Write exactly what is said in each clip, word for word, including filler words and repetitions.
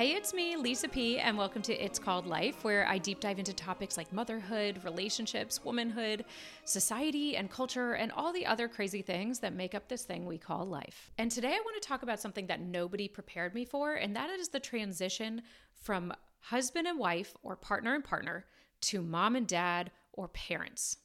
Hey, it's me, Lisa P, and welcome to It's Called Life, where I deep dive into topics like motherhood, relationships, womanhood, society, and culture, and all the other crazy things that make up this thing we call life. And today I want to talk about something that nobody prepared me for, and that is the transition from husband and wife, or partner and partner, to mom and dad, or parents.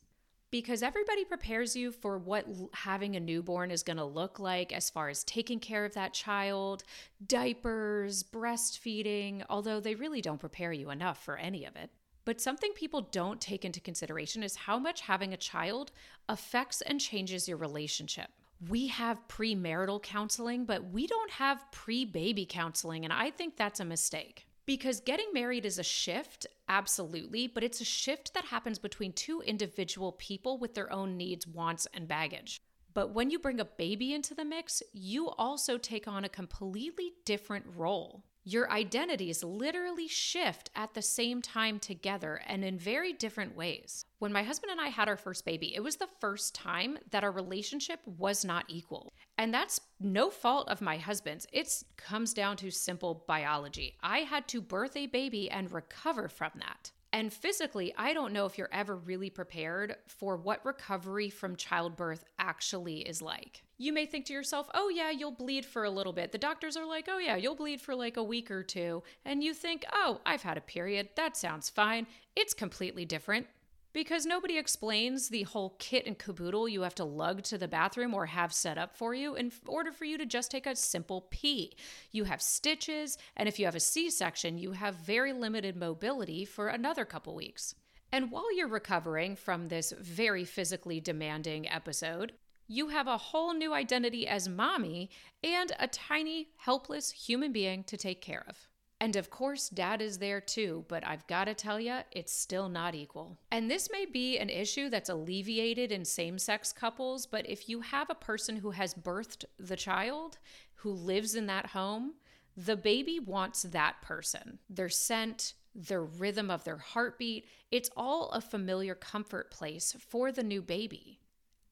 Because everybody prepares you for what having a newborn is going to look like as far as taking care of that child, diapers, breastfeeding, although they really don't prepare you enough for any of it. But something people don't take into consideration is how much having a child affects and changes your relationship. We have premarital counseling, but we don't have pre-baby counseling, and I think that's a mistake. Because getting married is a shift, absolutely, but it's a shift that happens between two individual people with their own needs, wants, and baggage. But when you bring a baby into the mix, you also take on a completely different role. Your identities literally shift at the same time together and in very different ways. When my husband and I had our first baby, it was the first time that our relationship was not equal. And that's no fault of my husband's. It comes down to simple biology. I had to birth a baby and recover from that. And physically, I don't know if you're ever really prepared for what recovery from childbirth actually is like. You may think to yourself, oh yeah, you'll bleed for a little bit. The doctors are like, oh yeah, you'll bleed for like a week or two. And you think, oh, I've had a period. That sounds fine. It's completely different. Because nobody explains the whole kit and caboodle you have to lug to the bathroom or have set up for you in order for you to just take a simple pee. You have stitches, and if you have a C-section, you have very limited mobility for another couple weeks. And while you're recovering from this very physically demanding episode, you have a whole new identity as mommy and a tiny, helpless human being to take care of. And of course, dad is there too, but I've got to tell you, it's still not equal. And this may be an issue that's alleviated in same-sex couples, but if you have a person who has birthed the child, who lives in that home, the baby wants that person. Their scent, their rhythm of their heartbeat, it's all a familiar comfort place for the new baby.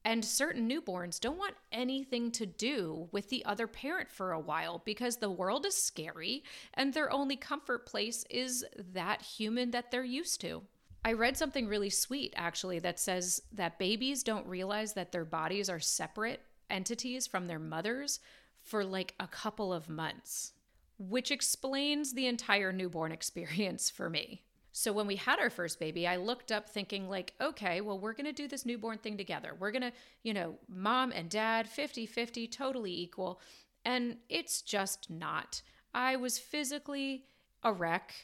And certain newborns don't want anything to do with the other parent for a while because the world is scary and their only comfort place is that human that they're used to. I read something really sweet, actually, that says that babies don't realize that their bodies are separate entities from their mothers for like a couple of months, which explains the entire newborn experience for me. So when we had our first baby, I looked up thinking like, okay, well, we're going to do this newborn thing together. We're going to, you know, mom and dad, fifty-fifty, totally equal. And it's just not. I was physically a wreck,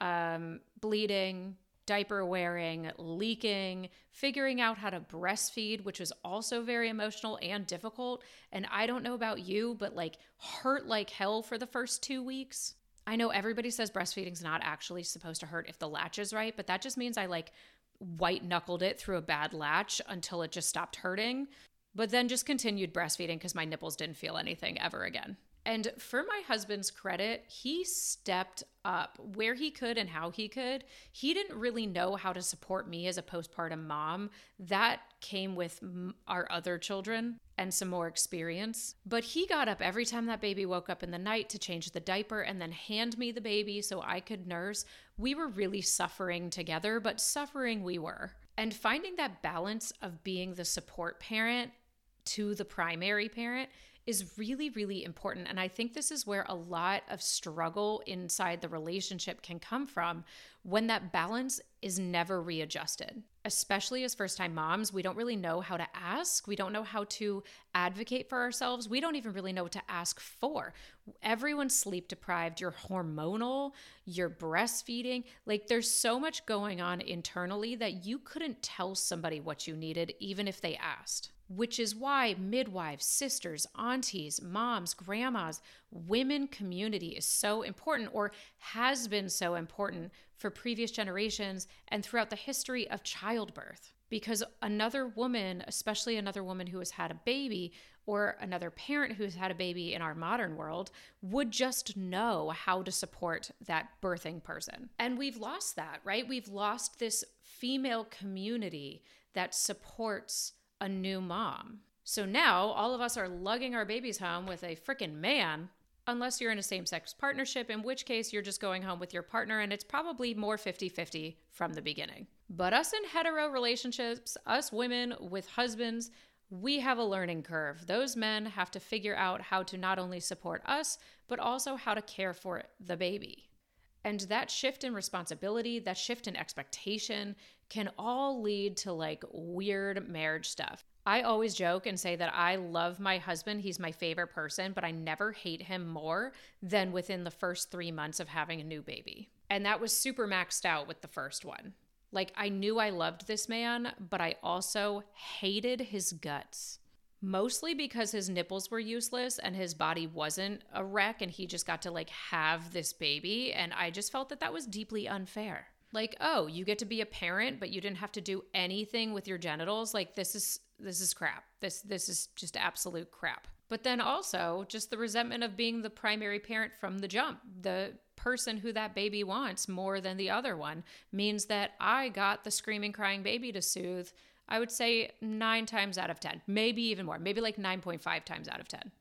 um, bleeding, diaper wearing, leaking, figuring out how to breastfeed, which was also very emotional and difficult. And I don't know about you, but like hurt like hell for the first two weeks. I know everybody says breastfeeding's not actually supposed to hurt if the latch is right, but that just means I like white knuckled it through a bad latch until it just stopped hurting, but then just continued breastfeeding because my nipples didn't feel anything ever again. And for my husband's credit, he stepped up where he could and how he could. He didn't really know how to support me as a postpartum mom. That came with our other children and some more experience. But he got up every time that baby woke up in the night to change the diaper and then hand me the baby so I could nurse. We were really suffering together, but suffering we were. And finding that balance of being the support parent to the primary parent is really, really important. And I think this is where a lot of struggle inside the relationship can come from when that balance is never readjusted. Especially as first-time moms, we don't really know how to ask. We don't know how to advocate for ourselves. We don't even really know what to ask for. Everyone's sleep-deprived. You're hormonal. You're breastfeeding. Like, there's so much going on internally that you couldn't tell somebody what you needed even if they asked. Which is why midwives, sisters, aunties, moms, grandmas, women community is so important, or has been so important for previous generations and throughout the history of childbirth. Because another woman, especially another woman who has had a baby, or another parent who's had a baby in our modern world, would just know how to support that birthing person. And we've lost that, right? We've lost this female community that supports a new mom. So now all of us are lugging our babies home with a freaking man unless you're in a same-sex partnership, in which case you're just going home with your partner and it's probably more fifty-fifty from the beginning. But us in hetero relationships, us women with husbands, we have a learning curve. Those men have to figure out how to not only support us, but also how to care for the baby. And that shift in responsibility, that shift in expectation can all lead to like weird marriage stuff. I always joke and say that I love my husband. He's my favorite person, but I never hate him more than within the first three months of having a new baby. And that was super maxed out with the first one. Like, I knew I loved this man, but I also hated his guts. Mostly because his nipples were useless and his body wasn't a wreck and he just got to like have this baby. And I just felt that that was deeply unfair. Like, oh, you get to be a parent, but you didn't have to do anything with your genitals. Like, this is This is crap. This this is just absolute crap. But then also just the resentment of being the primary parent from the jump. The person who that baby wants more than the other one means that I got the screaming, crying baby to soothe, I would say nine times out of ten, maybe even more, maybe like nine point five times out of ten.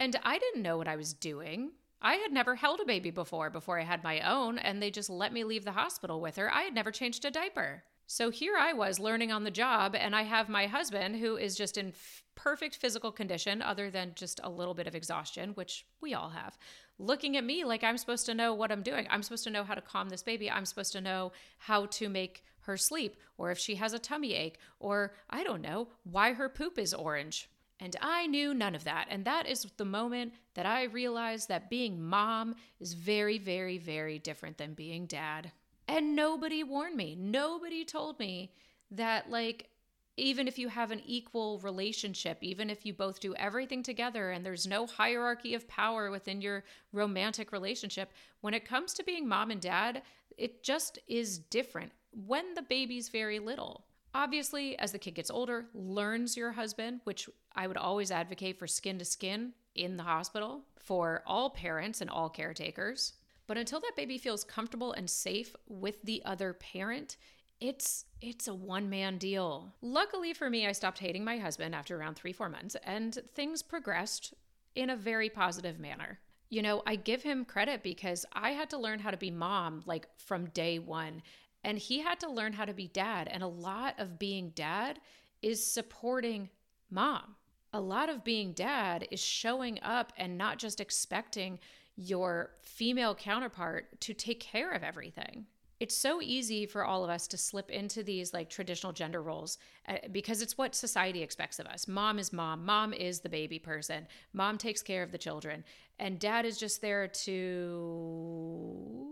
And I didn't know what I was doing. I had never held a baby before, before I had my own, and they just let me leave the hospital with her. I had never changed a diaper. So here I was learning on the job, and I have my husband who is just in f- perfect physical condition other than just a little bit of exhaustion, which we all have, looking at me like I'm supposed to know what I'm doing. I'm supposed to know how to calm this baby. I'm supposed to know how to make her sleep, or if she has a tummy ache, or I don't know why her poop is orange. And I knew none of that. And that is the moment that I realized that being mom is very, very, very different than being dad. And nobody warned me. Nobody told me that, like, even if you have an equal relationship, even if you both do everything together and there's no hierarchy of power within your romantic relationship, when it comes to being mom and dad, it just is different when the baby's very little. Obviously, as the kid gets older, learns your husband, which I would always advocate for skin to skin in the hospital for all parents and all caretakers. But until that baby feels comfortable and safe with the other parent, it's it's a one-man deal. Luckily for me, I stopped hating my husband after around three, four months, and things progressed in a very positive manner. You know, I give him credit because I had to learn how to be mom like from day one, and he had to learn how to be dad. And a lot of being dad is supporting mom. A lot of being dad is showing up and not just expecting your female counterpart to take care of everything. It's so easy for all of us to slip into these like traditional gender roles uh, because it's what society expects of us. Mom is mom. Mom is the baby person. Mom takes care of the children. And dad is just there to,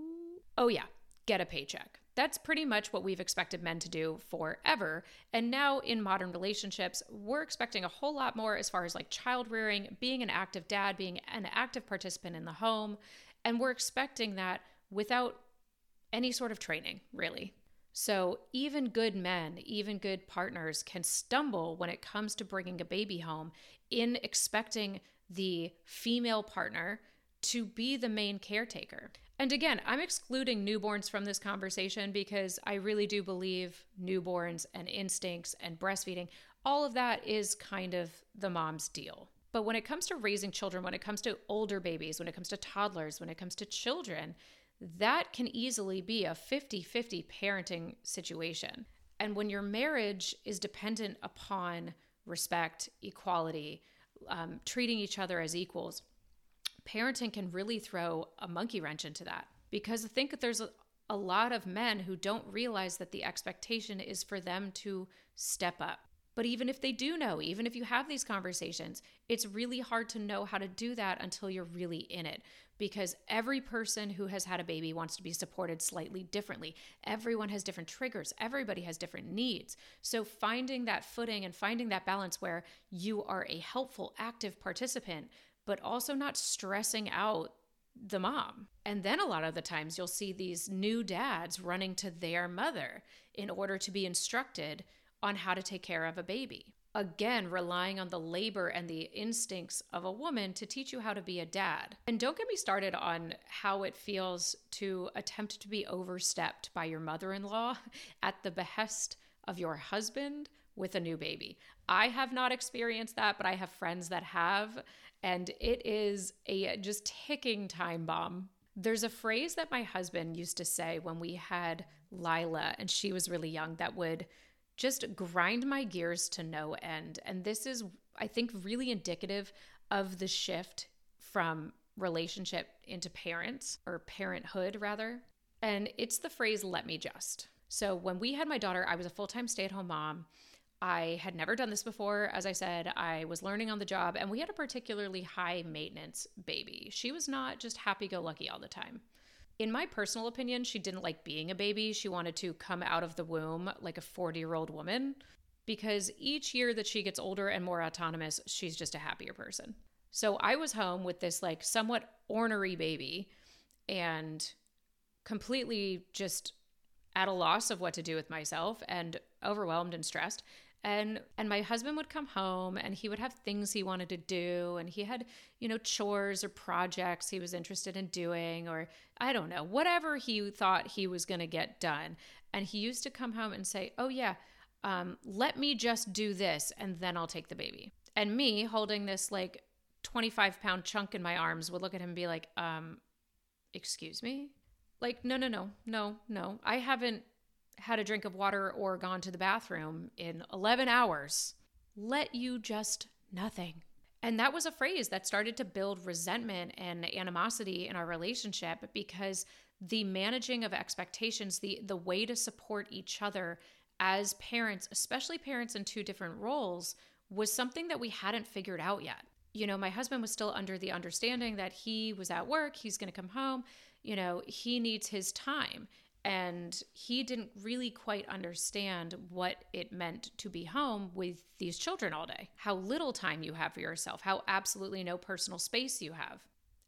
oh yeah, get a paycheck. That's pretty much what we've expected men to do forever. And now in modern relationships, we're expecting a whole lot more as far as like child rearing, being an active dad, being an active participant in the home. And we're expecting that without any sort of training, really. So even good men, even good partners can stumble when it comes to bringing a baby home in expecting the female partner to be the main caretaker. And again, I'm excluding newborns from this conversation because I really do believe newborns and instincts and breastfeeding, all of that is kind of the mom's deal. But when it comes to raising children, when it comes to older babies, when it comes to toddlers, when it comes to children, that can easily be a fifty-fifty parenting situation. And when your marriage is dependent upon respect, equality, um, treating each other as equals, parenting can really throw a monkey wrench into that, because I think that there's a, a lot of men who don't realize that the expectation is for them to step up. But even if they do know, even if you have these conversations, it's really hard to know how to do that until you're really in it, because every person who has had a baby wants to be supported slightly differently. Everyone has different triggers. Everybody has different needs. So finding that footing and finding that balance where you are a helpful, active participant but also not stressing out the mom. And then a lot of the times you'll see these new dads running to their mother in order to be instructed on how to take care of a baby. Again, relying on the labor and the instincts of a woman to teach you how to be a dad. And don't get me started on how it feels to attempt to be overstepped by your mother-in-law at the behest of your husband with a new baby. I have not experienced that, but I have friends that have, and it is a just ticking time bomb. There's a phrase that my husband used to say when we had Lila and she was really young that would just grind my gears to no end. And this is, I think, really indicative of the shift from relationship into parents, or parenthood rather. And it's the phrase, "let me just." So when we had my daughter, I was a full-time stay-at-home mom. I had never done this before. As I said, I was learning on the job, and we had a particularly high maintenance baby. She was not just happy-go-lucky all the time. In my personal opinion, she didn't like being a baby. She wanted to come out of the womb like a forty-year-old woman, because each year that she gets older and more autonomous, she's just a happier person. So I was home with this like somewhat ornery baby and completely just at a loss of what to do with myself and overwhelmed and stressed. And and my husband would come home and he would have things he wanted to do, and he had, you know, chores or projects he was interested in doing, or I don't know, whatever he thought he was going to get done. And he used to come home and say, "Oh yeah, um, let me just do this and then I'll take the baby." And me holding this like twenty-five pound chunk in my arms would look at him and be like, um, excuse me? Like, no, no, no, no, no. I haven't had a drink of water or gone to the bathroom in eleven hours. Let you just nothing. And that was a phrase that started to build resentment and animosity in our relationship, because the managing of expectations, the, the way to support each other as parents, especially parents in two different roles, was something that we hadn't figured out yet. You know, my husband was still under the understanding that he was at work, he's going to come home, you know, he needs his time. And he didn't really quite understand what it meant to be home with these children all day, how little time you have for yourself, how absolutely no personal space you have.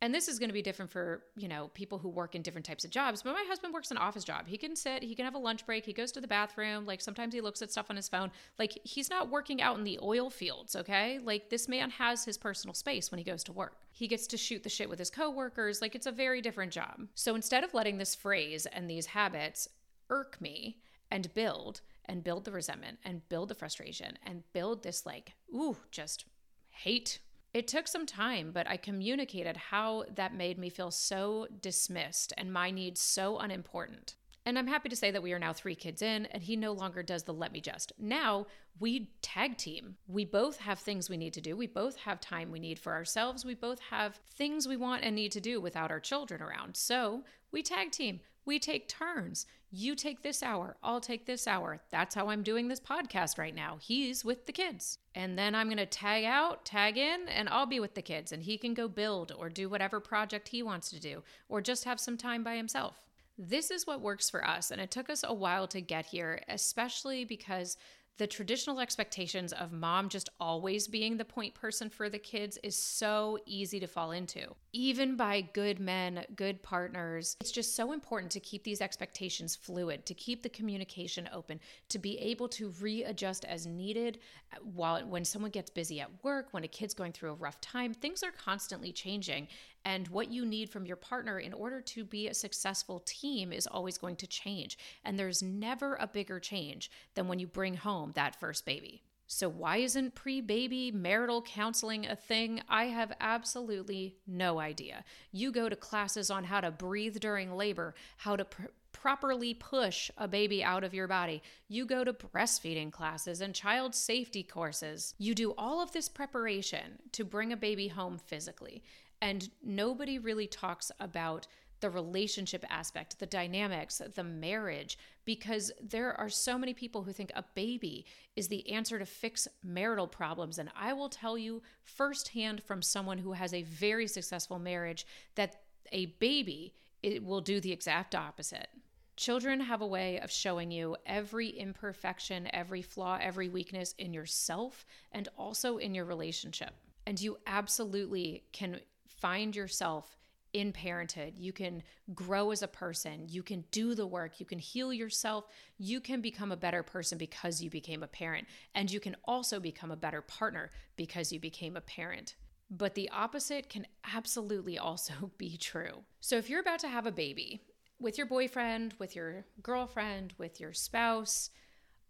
And this is going to be different for, you know, people who work in different types of jobs. But my husband works an office job. He can sit, he can have a lunch break, he goes to the bathroom. Like sometimes he looks at stuff on his phone. Like he's not working out in the oil fields, okay? Like this man has his personal space when he goes to work. He gets to shoot the shit with his coworkers. Like it's a very different job. So instead of letting this phrase and these habits irk me and build and build the resentment and build the frustration and build this like, ooh, just hate. It took some time, but I communicated how that made me feel so dismissed and my needs so unimportant. And I'm happy to say that we are now three kids in, and he no longer does the "let me just." Now we tag team. We both have things we need to do. We both have time we need for ourselves. We both have things we want and need to do without our children around. So we tag team. We take turns. You take this hour. I'll take this hour. That's how I'm doing this podcast right now. He's with the kids. And then I'm going to tag out, tag in, and I'll be with the kids. And he can go build or do whatever project he wants to do, or just have some time by himself. This is what works for us. And it took us a while to get here, especially because the traditional expectations of mom just always being the point person for the kids is so easy to fall into. Even by good men, good partners, it's just so important to keep these expectations fluid, to keep the communication open, to be able to readjust as needed while when someone gets busy at work, when a kid's going through a rough time, things are constantly changing. And what you need from your partner in order to be a successful team is always going to change. And there's never a bigger change than when you bring home that first baby. So why isn't pre-baby marital counseling a thing? I have absolutely no idea. You go to classes on how to breathe during labor, how to pr- properly push a baby out of your body. You go to breastfeeding classes and child safety courses. You do all of this preparation to bring a baby home physically. And nobody really talks about the relationship aspect, the dynamics, the marriage, because there are so many people who think a baby is the answer to fix marital problems. And I will tell you firsthand from someone who has a very successful marriage that a baby, it will do the exact opposite. Children have a way of showing you every imperfection, every flaw, every weakness in yourself and also in your relationship. And you absolutely can find yourself in parenthood. You can grow as a person. You can do the work. You can heal yourself. You can become a better person because you became a parent. And you can also become a better partner because you became a parent. But the opposite can absolutely also be true. So if you're about to have a baby with your boyfriend, with your girlfriend, with your spouse,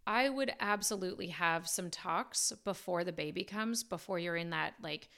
I would absolutely have some talks before the baby comes, before you're in that like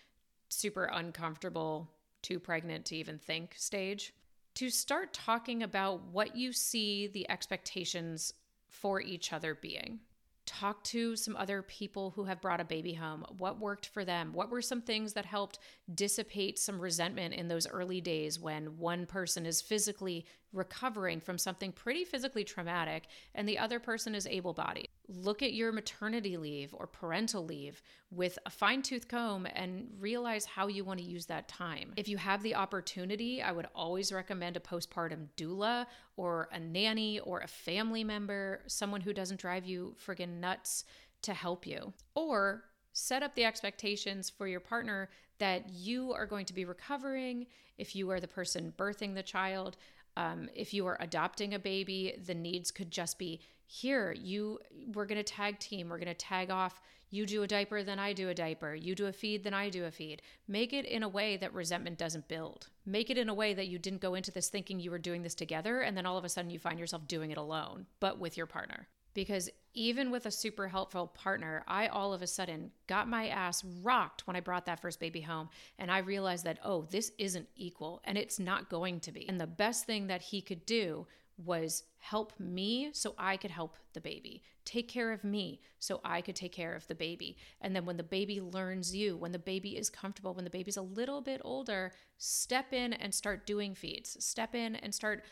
super uncomfortable, too pregnant to even think stage, to start talking about what you see the expectations for each other being. Talk to some other people who have brought a baby home. What worked for them? What were some things that helped dissipate some resentment in those early days when one person is physically recovering from something pretty physically traumatic and the other person is able-bodied? Look at your maternity leave or parental leave with a fine-tooth comb and realize how you want to use that time. If you have the opportunity, I would always recommend a postpartum doula or a nanny or a family member, someone who doesn't drive you friggin' nuts, to help you. Or set up the expectations for your partner that you are going to be recovering, if you are the person birthing the child. Um, if you are adopting a baby, the needs could just be, here, you, we're going to tag team, we're going to tag off, you do a diaper, then I do a diaper, you do a feed, then I do a feed. Make it in a way that resentment doesn't build. Make it in a way that you didn't go into this thinking you were doing this together, and then all of a sudden you find yourself doing it alone, but with your partner. Because even with a super helpful partner, I all of a sudden got my ass rocked when I brought that first baby home. And I realized that, oh, this isn't equal and it's not going to be. And the best thing that he could do was help me so I could help the baby. Take care of me so I could take care of the baby. And then when the baby learns you, when the baby is comfortable, when the baby's a little bit older, step in and start doing feeds. Step in and start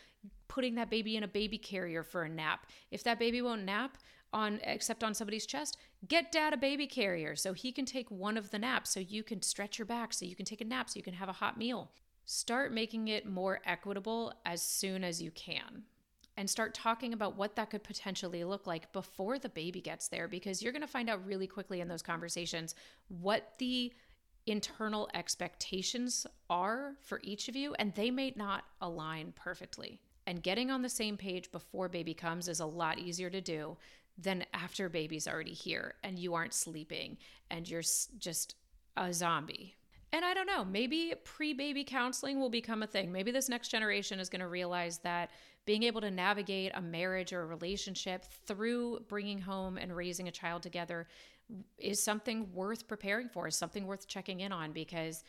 putting that baby in a baby carrier for a nap. If that baby won't nap, on except on somebody's chest, get dad a baby carrier so he can take one of the naps, so you can stretch your back, so you can take a nap, so you can have a hot meal. Start making it more equitable as soon as you can, and start talking about what that could potentially look like before the baby gets there, because you're going to find out really quickly in those conversations what the internal expectations are for each of you, and they may not align perfectly. And getting on the same page before baby comes is a lot easier to do than after baby's already here and you aren't sleeping and you're just a zombie. And I don't know, maybe pre-baby counseling will become a thing. Maybe this next generation is going to realize that being able to navigate a marriage or a relationship through bringing home and raising a child together is something worth preparing for, is something worth checking in on, because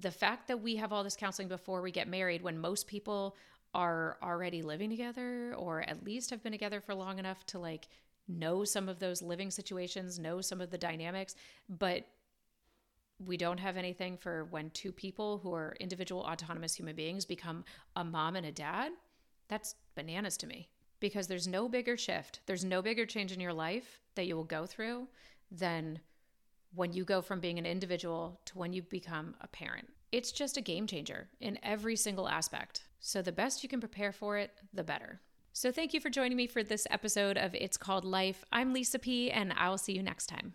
the fact that we have all this counseling before we get married, when most people are already living together or at least have been together for long enough to like know some of those living situations, know some of the dynamics, but we don't have anything for when two people who are individual autonomous human beings become a mom and a dad. That's bananas to me, because there's no bigger shift. There's no bigger change in your life that you will go through than when you go from being an individual to when you become a parent. It's just a game changer in every single aspect. So the best you can prepare for it, the better. So thank you for joining me for this episode of It's Called Life. I'm Lisa P, and I'll see you next time.